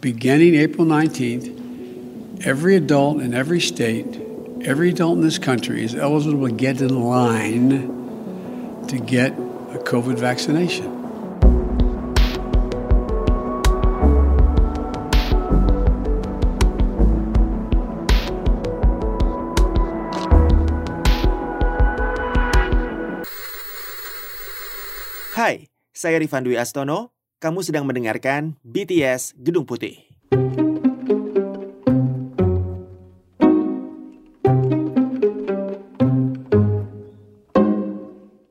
Beginning April 19th, every adult in every state, every adult in this country is eligible to get in line to get a COVID vaccination. Hai, saya Rifan Dwi Astono. Kamu sedang mendengarkan BTS Gedung Putih.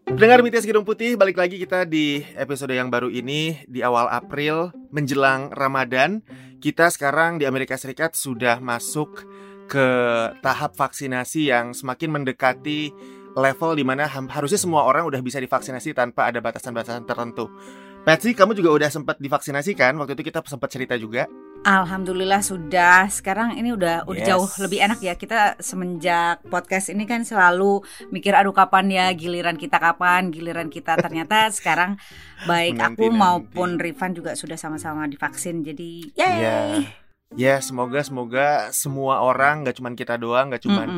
Pendengar BTS Gedung Putih, balik lagi kita di episode yang baru ini di awal April menjelang Ramadan. Kita sekarang di Amerika Serikat sudah masuk ke tahap vaksinasi yang semakin mendekati level di mana harusnya semua orang udah bisa divaksinasi tanpa ada batasan-batasan tertentu. Patsy, kamu juga udah sempat divaksinasi kan? Waktu itu kita sempat cerita juga. Alhamdulillah sudah. Sekarang ini udah jauh lebih enak ya. Kita semenjak podcast ini kan selalu mikir aduh kapan ya giliran kita. Ternyata sekarang baik aku maupun Rifan juga sudah sama-sama divaksin. Jadi yay! Ya, semoga semua orang, gak cuma kita doang, gak cuma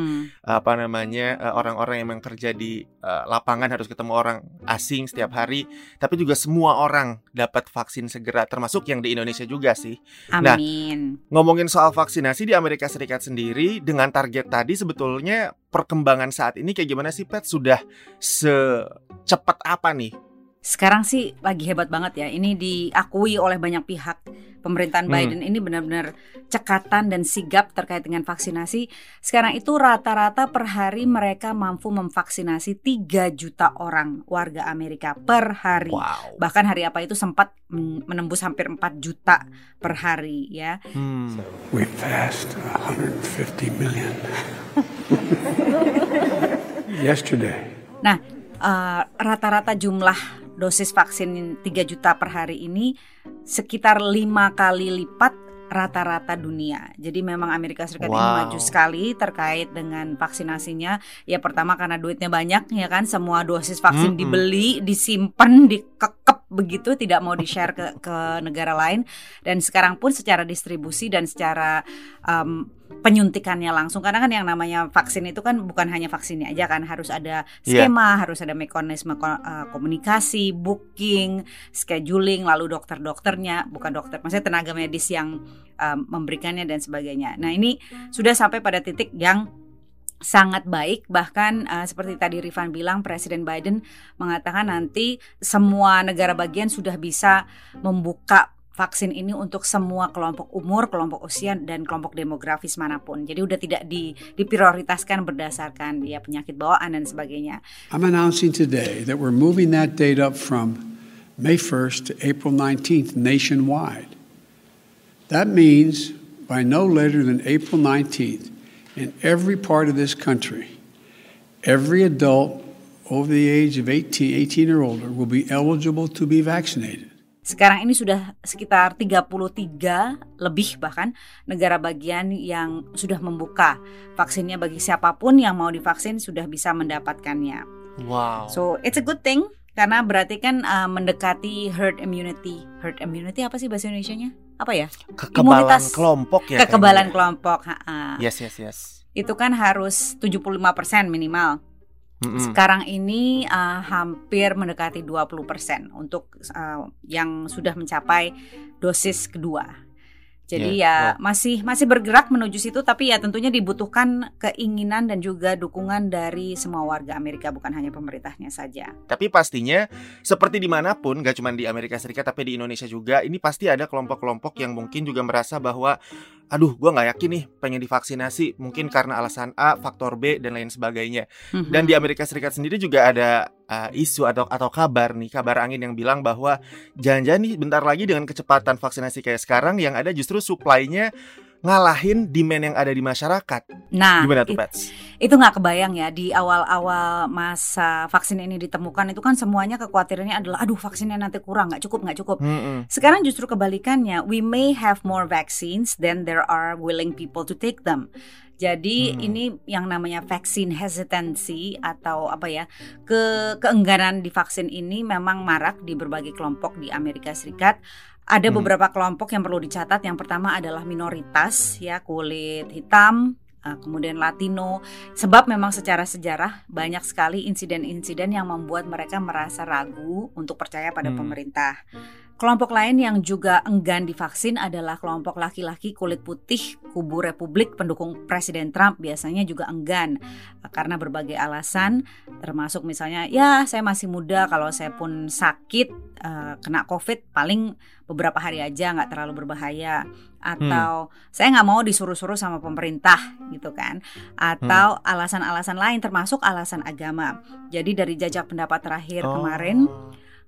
orang-orang yang memang kerja di lapangan harus ketemu orang asing setiap hari, tapi juga semua orang dapat vaksin segera, termasuk yang di Indonesia juga sih. Amin. Nah, ngomongin soal vaksinasi di Amerika Serikat sendiri, dengan target tadi sebetulnya perkembangan saat ini kayak gimana sih, Pat? Sudah secepat apa nih? Sekarang sih lagi hebat banget ya. Ini diakui oleh banyak pihak. Pemerintahan Biden ini benar-benar cekatan dan sigap terkait dengan vaksinasi. Sekarang itu rata-rata per hari mereka mampu memvaksinasi 3 juta orang warga Amerika per hari. Wow. Bahkan hari apa itu sempat menembus hampir 4 juta per hari ya. We passed 150 million yesterday. Nah, rata-rata jumlah dosis vaksin 3 juta per hari ini sekitar 5 kali lipat rata-rata dunia. Jadi memang Amerika Serikat ini maju sekali terkait dengan vaksinasinya. Ya pertama karena duitnya banyak ya kan, semua dosis vaksin dibeli, disimpan, dikekep begitu, tidak mau di-share ke negara lain. Dan sekarang pun secara distribusi dan secara penyuntikannya langsung, karena kan yang namanya vaksin itu kan bukan hanya vaksinnya aja kan, harus ada skema, harus ada mekanisme komunikasi, booking, scheduling, lalu dokter-dokternya, bukan dokter, maksudnya tenaga medis yang memberikannya dan sebagainya. Nah ini sudah sampai pada titik yang sangat baik, bahkan seperti tadi Rifan bilang, Presiden Biden mengatakan nanti semua negara bagian sudah bisa membuka vaksin ini untuk semua kelompok umur, kelompok usia, dan kelompok demografis manapun. Jadi udah tidak diprioritaskan berdasarkan ya penyakit bawaan dan sebagainya. I'm announcing today that we're moving that date up from May 1st to April 19th nationwide. That means by no later than April 19th, in every part of this country, every adult over the age of 18 or older will be eligible to be vaccinated. Sekarang ini sudah sekitar 33 lebih bahkan negara bagian yang sudah membuka vaksinnya, bagi siapapun yang mau divaksin sudah bisa mendapatkannya. Wow. So it's a good thing karena berarti kan mendekati herd immunity. Herd immunity apa sih bahasa Indonesianya? Apa ya? Kekebalan imunitas kelompok ya. Kekebalan kayaknya. Kelompok. Yes. Itu kan harus 75% minimal. Sekarang ini hampir mendekati 20% untuk yang sudah mencapai dosis kedua. Jadi masih bergerak menuju situ, tapi ya tentunya dibutuhkan keinginan dan juga dukungan dari semua warga Amerika, bukan hanya pemerintahnya saja. Tapi pastinya seperti dimanapun, gak cuma di Amerika Serikat tapi di Indonesia juga, ini pasti ada kelompok-kelompok yang mungkin juga merasa bahwa aduh gue gak yakin nih pengen divaksinasi, mungkin karena alasan A, faktor B, dan lain sebagainya. Dan di Amerika Serikat sendiri juga ada isu atau kabar nih, kabar angin yang bilang bahwa jangan-jangan nih bentar lagi dengan kecepatan vaksinasi kayak sekarang yang ada justru supply-nya ngalahin demand yang ada di masyarakat. Nah, gimana tuh, Pats? Itu nggak kebayang ya, di awal-awal masa vaksin ini ditemukan itu kan semuanya kekhawatirannya adalah aduh vaksinnya nanti kurang, nggak cukup. Sekarang justru kebalikannya, we may have more vaccines than there are willing people to take them. Jadi ini yang namanya vaksin hesitancy atau apa ya, keengganan divaksin ini memang marak di berbagai kelompok di Amerika Serikat. Ada beberapa kelompok yang perlu dicatat. Yang pertama adalah minoritas, ya, kulit hitam, kemudian Latino. Sebab memang secara sejarah banyak sekali insiden-insiden yang membuat mereka merasa ragu untuk percaya pada pemerintah. Kelompok lain yang juga enggan divaksin adalah kelompok laki-laki kulit putih, kubu Republik, pendukung Presiden Trump biasanya juga enggan karena berbagai alasan, termasuk misalnya, ya saya masih muda, kalau saya pun sakit, kena COVID paling beberapa hari aja, nggak terlalu berbahaya. Atau saya nggak mau disuruh-suruh sama pemerintah gitu kan. Atau alasan-alasan lain, termasuk alasan agama. Jadi dari jajak pendapat terakhir kemarin,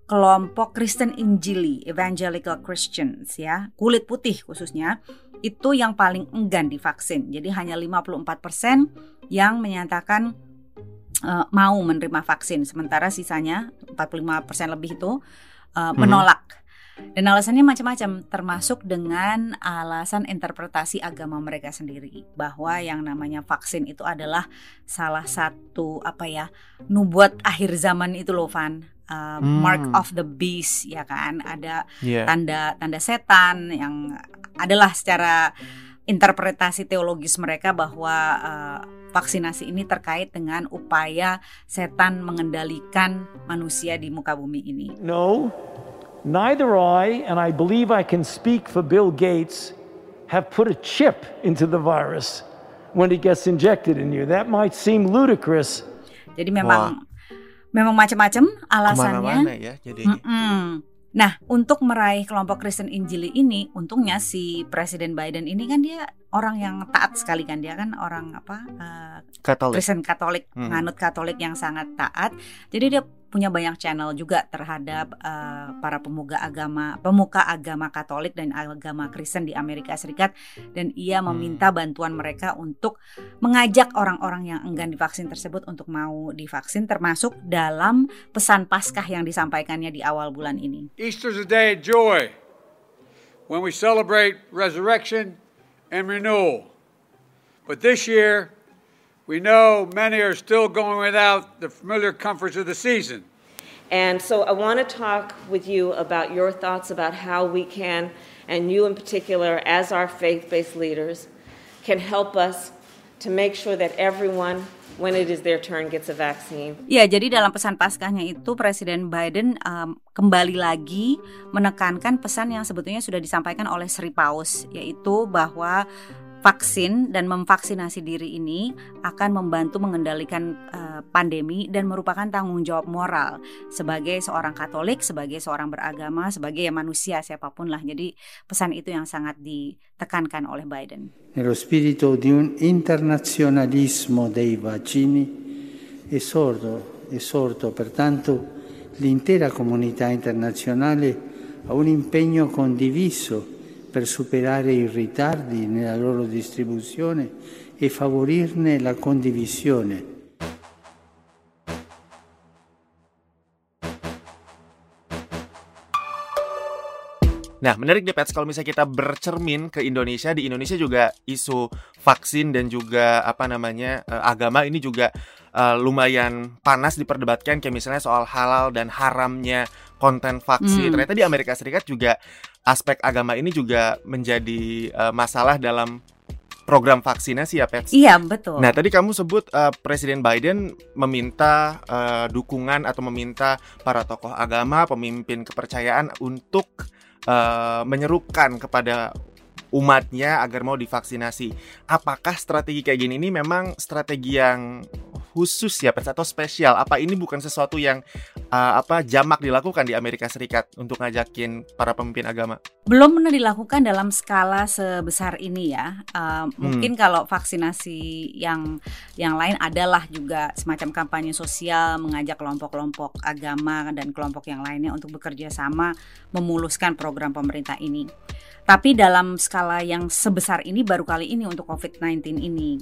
kelompok Kristen Injili, Evangelical Christians, ya, kulit putih khususnya, itu yang paling enggan divaksin. Jadi hanya 54% yang menyatakan mau menerima vaksin. Sementara sisanya 45% lebih itu menolak. Dan alasannya macam-macam, termasuk dengan alasan interpretasi agama mereka sendiri, bahwa yang namanya vaksin itu adalah salah satu nubuat akhir zaman itu loh, Van. Mark of the beast, ya kan, ada tanda setan yang adalah secara interpretasi teologis mereka bahwa vaksinasi ini terkait dengan upaya setan mengendalikan manusia di muka bumi ini. No, neither I, and I believe I can speak for Bill Gates, have put a chip into the virus when it gets injected in you. That might seem ludicrous. Jadi memang memang macam-macam alasannya. Ya, nah, untuk meraih kelompok Kristen Injili ini, untungnya si Presiden Biden ini kan dia orang yang taat sekali kan, dia kan orang Katolik. Kristen Katolik, penganut Katolik yang sangat taat. Jadi dia punya banyak channel juga terhadap para pemuka agama Katolik dan agama Kristen di Amerika Serikat, dan ia meminta bantuan mereka untuk mengajak orang-orang yang enggan divaksin tersebut untuk mau divaksin, termasuk dalam pesan Paskah yang disampaikannya di awal bulan ini. Easter is a day of joy when we celebrate resurrection and renewal. But this year we know many are still going without the familiar comforts of the season. And so I want to talk with you about your thoughts about how we can, and you in particular, as our faith-based leaders, can help us to make sure that everyone, when it is their turn, gets a vaccine. Ya, jadi dalam pesan Paskahnya itu Presiden Biden kembali lagi menekankan pesan yang sebetulnya sudah disampaikan oleh Sri Paus, yaitu bahwa vaksin dan memvaksinasi diri ini akan membantu mengendalikan pandemi dan merupakan tanggung jawab moral sebagai seorang Katolik, sebagai seorang beragama, sebagai manusia siapapun lah. Jadi pesan itu yang sangat ditekankan oleh Biden. Nello spirito di un internazionalismo dei vaccini esorto pertanto l'intera comunità internazionale a un impegno condiviso per superare i ritardi nella loro distribuzione e favorirne la condivisione. Nah, menarik deh Pets, kalau misalnya kita bercermin ke Indonesia, di Indonesia juga isu vaksin dan juga agama ini juga lumayan panas diperdebatkan, kayak misalnya soal halal dan haramnya konten vaksin. Ternyata di Amerika Serikat juga aspek agama ini juga menjadi masalah dalam program vaksinasi ya, Pets? Iya, betul. Nah, tadi kamu sebut Presiden Biden meminta dukungan atau meminta para tokoh agama, pemimpin kepercayaan untuk menyerukan kepada umatnya agar mau divaksinasi. Apakah strategi kayak gini ini memang strategi yang khusus ya, Pets, atau spesial? Apa ini bukan sesuatu yang jamak dilakukan di Amerika Serikat untuk ngajakin para pemimpin agama? Belum pernah dilakukan dalam skala sebesar ini ya. Mungkin kalau vaksinasi yang lain adalah juga semacam kampanye sosial mengajak kelompok-kelompok agama dan kelompok yang lainnya untuk bekerja sama memuluskan program pemerintah ini. Tapi dalam skala yang sebesar ini baru kali ini untuk COVID-19 ini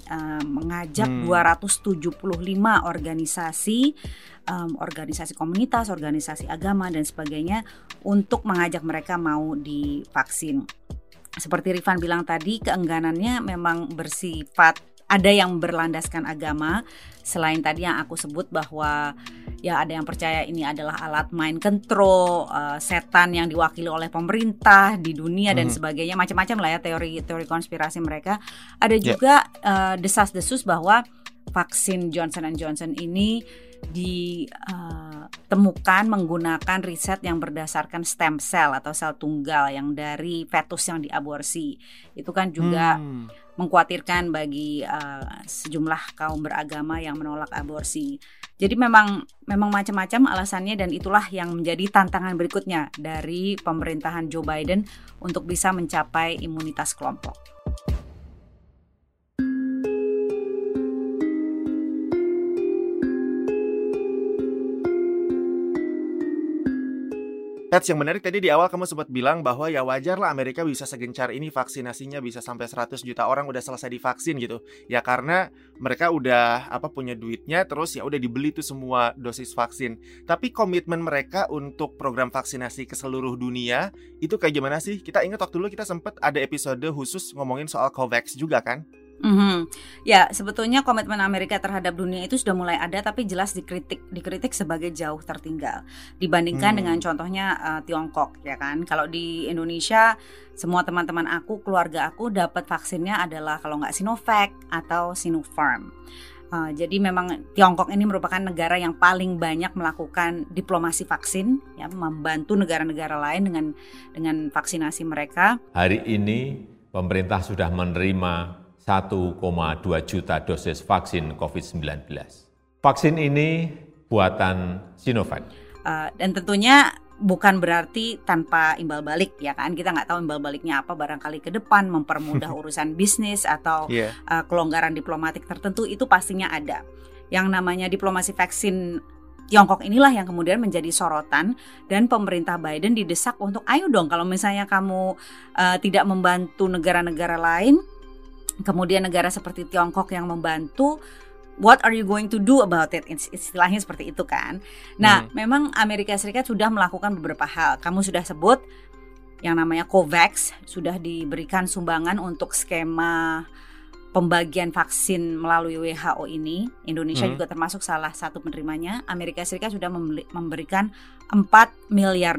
mengajak 275 organisasi komunitas, organisasi agama dan sebagainya untuk mengajak mereka mau divaksin. Seperti Rifan bilang tadi, keengganannya memang bersifat ada yang berlandaskan agama. Selain tadi yang aku sebut bahwa ya ada yang percaya ini adalah alat mind control, setan yang diwakili oleh pemerintah di dunia dan sebagainya, macam-macam lah ya teori-teori konspirasi mereka. Ada juga desas-desus bahwa vaksin Johnson & Johnson ini ditemukan menggunakan riset yang berdasarkan stem cell atau sel tunggal yang dari fetus yang diaborsi. Itu kan juga mengkhawatirkan bagi sejumlah kaum beragama yang menolak aborsi. Jadi memang macam-macam alasannya, dan itulah yang menjadi tantangan berikutnya dari pemerintahan Joe Biden untuk bisa mencapai imunitas kelompok. Tats, yang menarik tadi di awal kamu sempat bilang bahwa ya wajar lah Amerika bisa segencar ini, vaksinasinya bisa sampai 100 juta orang udah selesai divaksin gitu. Ya karena mereka udah punya duitnya, terus ya udah dibeli tuh semua dosis vaksin. Tapi komitmen mereka untuk program vaksinasi ke seluruh dunia itu kayak gimana sih? Kita ingat waktu dulu kita sempat ada episode khusus ngomongin soal COVAX juga kan? Ya, sebetulnya komitmen Amerika terhadap dunia itu sudah mulai ada, tapi jelas dikritik sebagai jauh tertinggal dibandingkan dengan contohnya Tiongkok, ya kan. Kalau di Indonesia, semua teman-teman aku, keluarga aku dapat vaksinnya adalah kalau nggak Sinovac atau Sinopharm. Jadi memang Tiongkok ini merupakan negara yang paling banyak melakukan diplomasi vaksin, ya, membantu negara-negara lain dengan vaksinasi mereka. Hari ini pemerintah sudah menerima 1,2 juta dosis vaksin COVID-19. Vaksin ini buatan Sinovac. Dan tentunya bukan berarti tanpa imbal balik, ya kan? Kita nggak tahu imbal baliknya apa, barangkali ke depan mempermudah urusan bisnis atau kelonggaran diplomatik tertentu, itu pastinya ada. Yang namanya diplomasi vaksin Tiongkok inilah yang kemudian menjadi sorotan, dan pemerintah Biden didesak untuk ayo dong, kalau misalnya kamu tidak membantu negara-negara lain, kemudian negara seperti Tiongkok yang membantu, what are you going to do about it? Istilahnya seperti itu kan. Nah, memang Amerika Serikat sudah melakukan beberapa hal. Kamu sudah sebut yang namanya COVAX, sudah diberikan sumbangan untuk skema pembagian vaksin melalui WHO ini. Indonesia juga termasuk salah satu penerimanya. Amerika Serikat sudah memberikan $4 miliar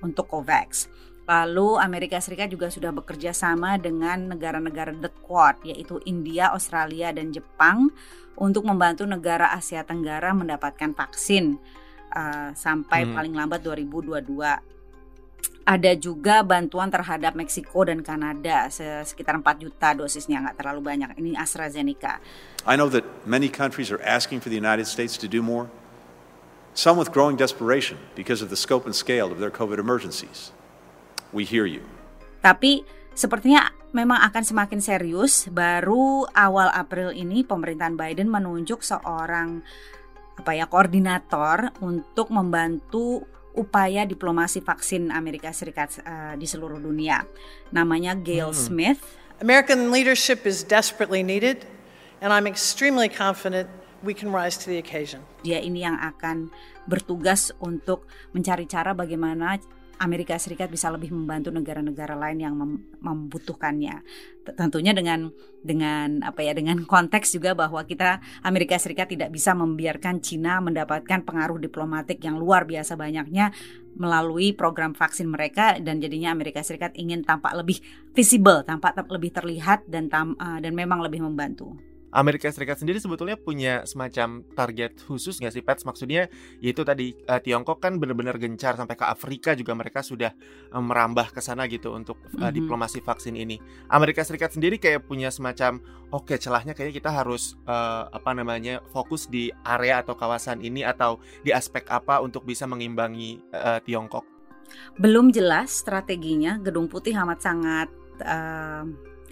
untuk COVAX. Lalu Amerika Serikat juga sudah bekerja sama dengan negara-negara The Quad, yaitu India, Australia, dan Jepang untuk membantu negara Asia Tenggara mendapatkan vaksin sampai paling lambat 2022. Ada juga bantuan terhadap Meksiko dan Kanada, sekitar 4 juta dosisnya, nggak terlalu banyak. Ini AstraZeneca. I know that many countries are asking for the United States to do more. Some with growing desperation because of the scope and scale of their COVID emergencies. We hear you. Tapi sepertinya memang akan semakin serius. Baru awal April ini pemerintahan Biden menunjuk seorang koordinator untuk membantu upaya diplomasi vaksin Amerika Serikat di seluruh dunia. Namanya Gail Smith. American leadership is desperately needed, and I'm extremely confident we can rise to the occasion. Dia ini yang akan bertugas untuk mencari cara bagaimana Amerika Serikat bisa lebih membantu negara-negara lain yang membutuhkannya. Tentunya dengan konteks juga bahwa Amerika Serikat tidak bisa membiarkan Cina mendapatkan pengaruh diplomatik yang luar biasa banyaknya melalui program vaksin mereka, dan jadinya Amerika Serikat ingin tampak lebih visible, tampak lebih terlihat, dan memang lebih membantu. Amerika Serikat sendiri sebetulnya punya semacam target khusus nggak sih, Pats? Maksudnya yaitu tadi Tiongkok kan benar-benar gencar sampai ke Afrika juga mereka sudah merambah ke sana gitu untuk diplomasi vaksin ini. Amerika Serikat sendiri kayak punya semacam celahnya kayaknya kita harus fokus di area atau kawasan ini atau di aspek apa untuk bisa mengimbangi Tiongkok. Belum jelas strateginya. Gedung Putih amat sangat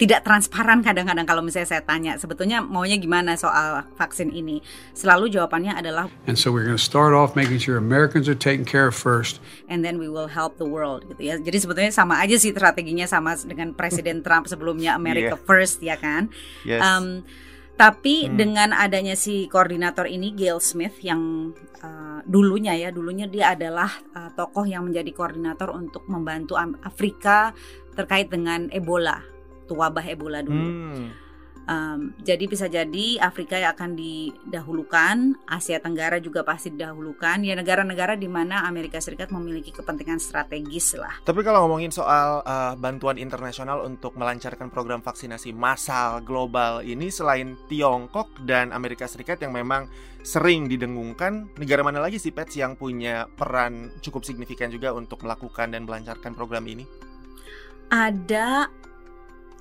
tidak transparan kadang-kadang kalau misalnya saya tanya sebetulnya maunya gimana soal vaksin ini. Selalu jawabannya adalah and so we're going to start off making sure Americans are taken care of first and then we will help the world gitu ya. Jadi sebetulnya sama aja sih strateginya sama dengan Presiden Trump sebelumnya, America first ya kan. Yes. Tapi dengan adanya si koordinator ini Gail Smith yang dulunya dia adalah tokoh yang menjadi koordinator untuk membantu Afrika terkait dengan Ebola, wabah Ebola dulu. Jadi bisa jadi Afrika yang akan didahulukan, Asia Tenggara juga pasti didahulukan, ya negara-negara di mana Amerika Serikat memiliki kepentingan strategis lah. Tapi kalau ngomongin soal bantuan internasional untuk melancarkan program vaksinasi massal global ini, selain Tiongkok dan Amerika Serikat yang memang sering didengungkan, negara mana lagi sih Pets yang punya peran cukup signifikan juga untuk melakukan dan melancarkan program ini? Ada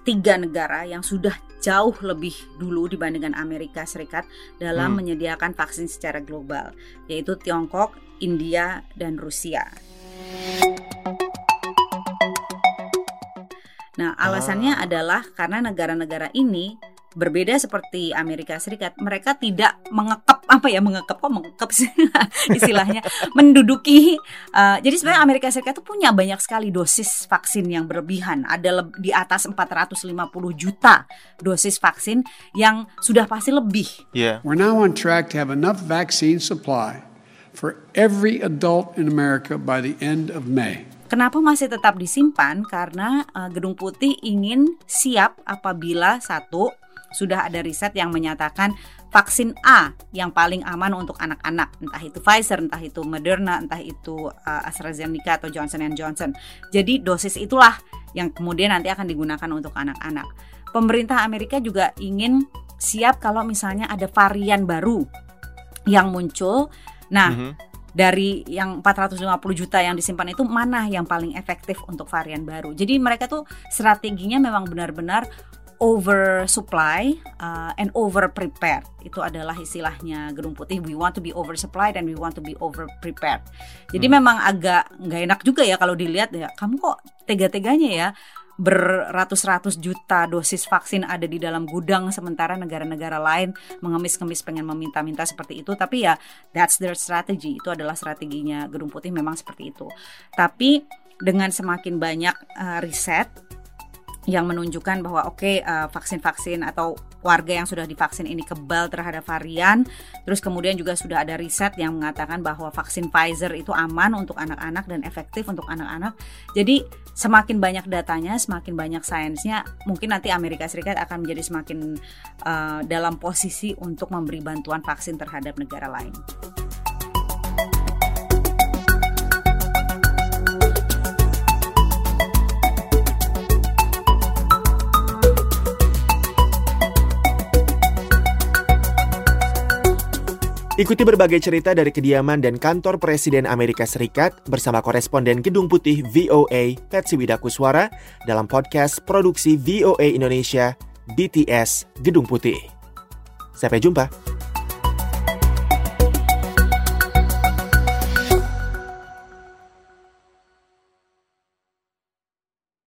3 negara yang sudah jauh lebih dulu dibandingkan Amerika Serikat dalam menyediakan vaksin secara global, yaitu Tiongkok, India, dan Rusia. Nah, alasannya adalah karena negara-negara ini berbeda seperti Amerika Serikat, mereka tidak mengekep istilahnya menduduki. Jadi sebenarnya Amerika Serikat itu punya banyak sekali dosis vaksin yang berlebihan, ada di atas 450 juta dosis vaksin yang sudah pasti lebih. Yeah. We're now on track to have enough vaccine supply for every adult in America by the end of May. Kenapa masih tetap disimpan? Karena Gedung Putih ingin siap apabila satu, sudah ada riset yang menyatakan vaksin A yang paling aman untuk anak-anak, entah itu Pfizer, entah itu Moderna, entah itu AstraZeneca atau Johnson & Johnson. Jadi dosis itulah yang kemudian nanti akan digunakan untuk anak-anak. Pemerintah Amerika juga ingin siap kalau misalnya ada varian baru yang muncul. Nah, dari yang 450 juta yang disimpan itu, mana yang paling efektif untuk varian baru? Jadi mereka tuh strateginya memang benar-benar oversupply and overprepared. Itu adalah istilahnya Gedung Putih, we want to be oversupplied and we want to be overprepared. Jadi memang agak nggak enak juga ya kalau dilihat ya, kamu kok tega-teganya ya beratus-ratus juta dosis vaksin ada di dalam gudang, sementara negara-negara lain mengemis-kemis pengen meminta-minta seperti itu. Tapi ya that's their strategy, itu adalah strateginya Gedung Putih, memang seperti itu. Tapi dengan semakin banyak riset yang menunjukkan bahwa vaksin-vaksin atau warga yang sudah divaksin ini kebal terhadap varian. Terus kemudian juga sudah ada riset yang mengatakan bahwa vaksin Pfizer itu aman untuk anak-anak dan efektif untuk anak-anak. Jadi semakin banyak datanya, semakin banyak sainsnya, mungkin nanti Amerika Serikat akan menjadi semakin dalam posisi untuk memberi bantuan vaksin terhadap negara lain. Ikuti berbagai cerita dari kediaman dan kantor Presiden Amerika Serikat bersama koresponden Gedung Putih VOA, Patsy Widakuswara, dalam podcast produksi VOA Indonesia, BTS Gedung Putih. Sampai jumpa.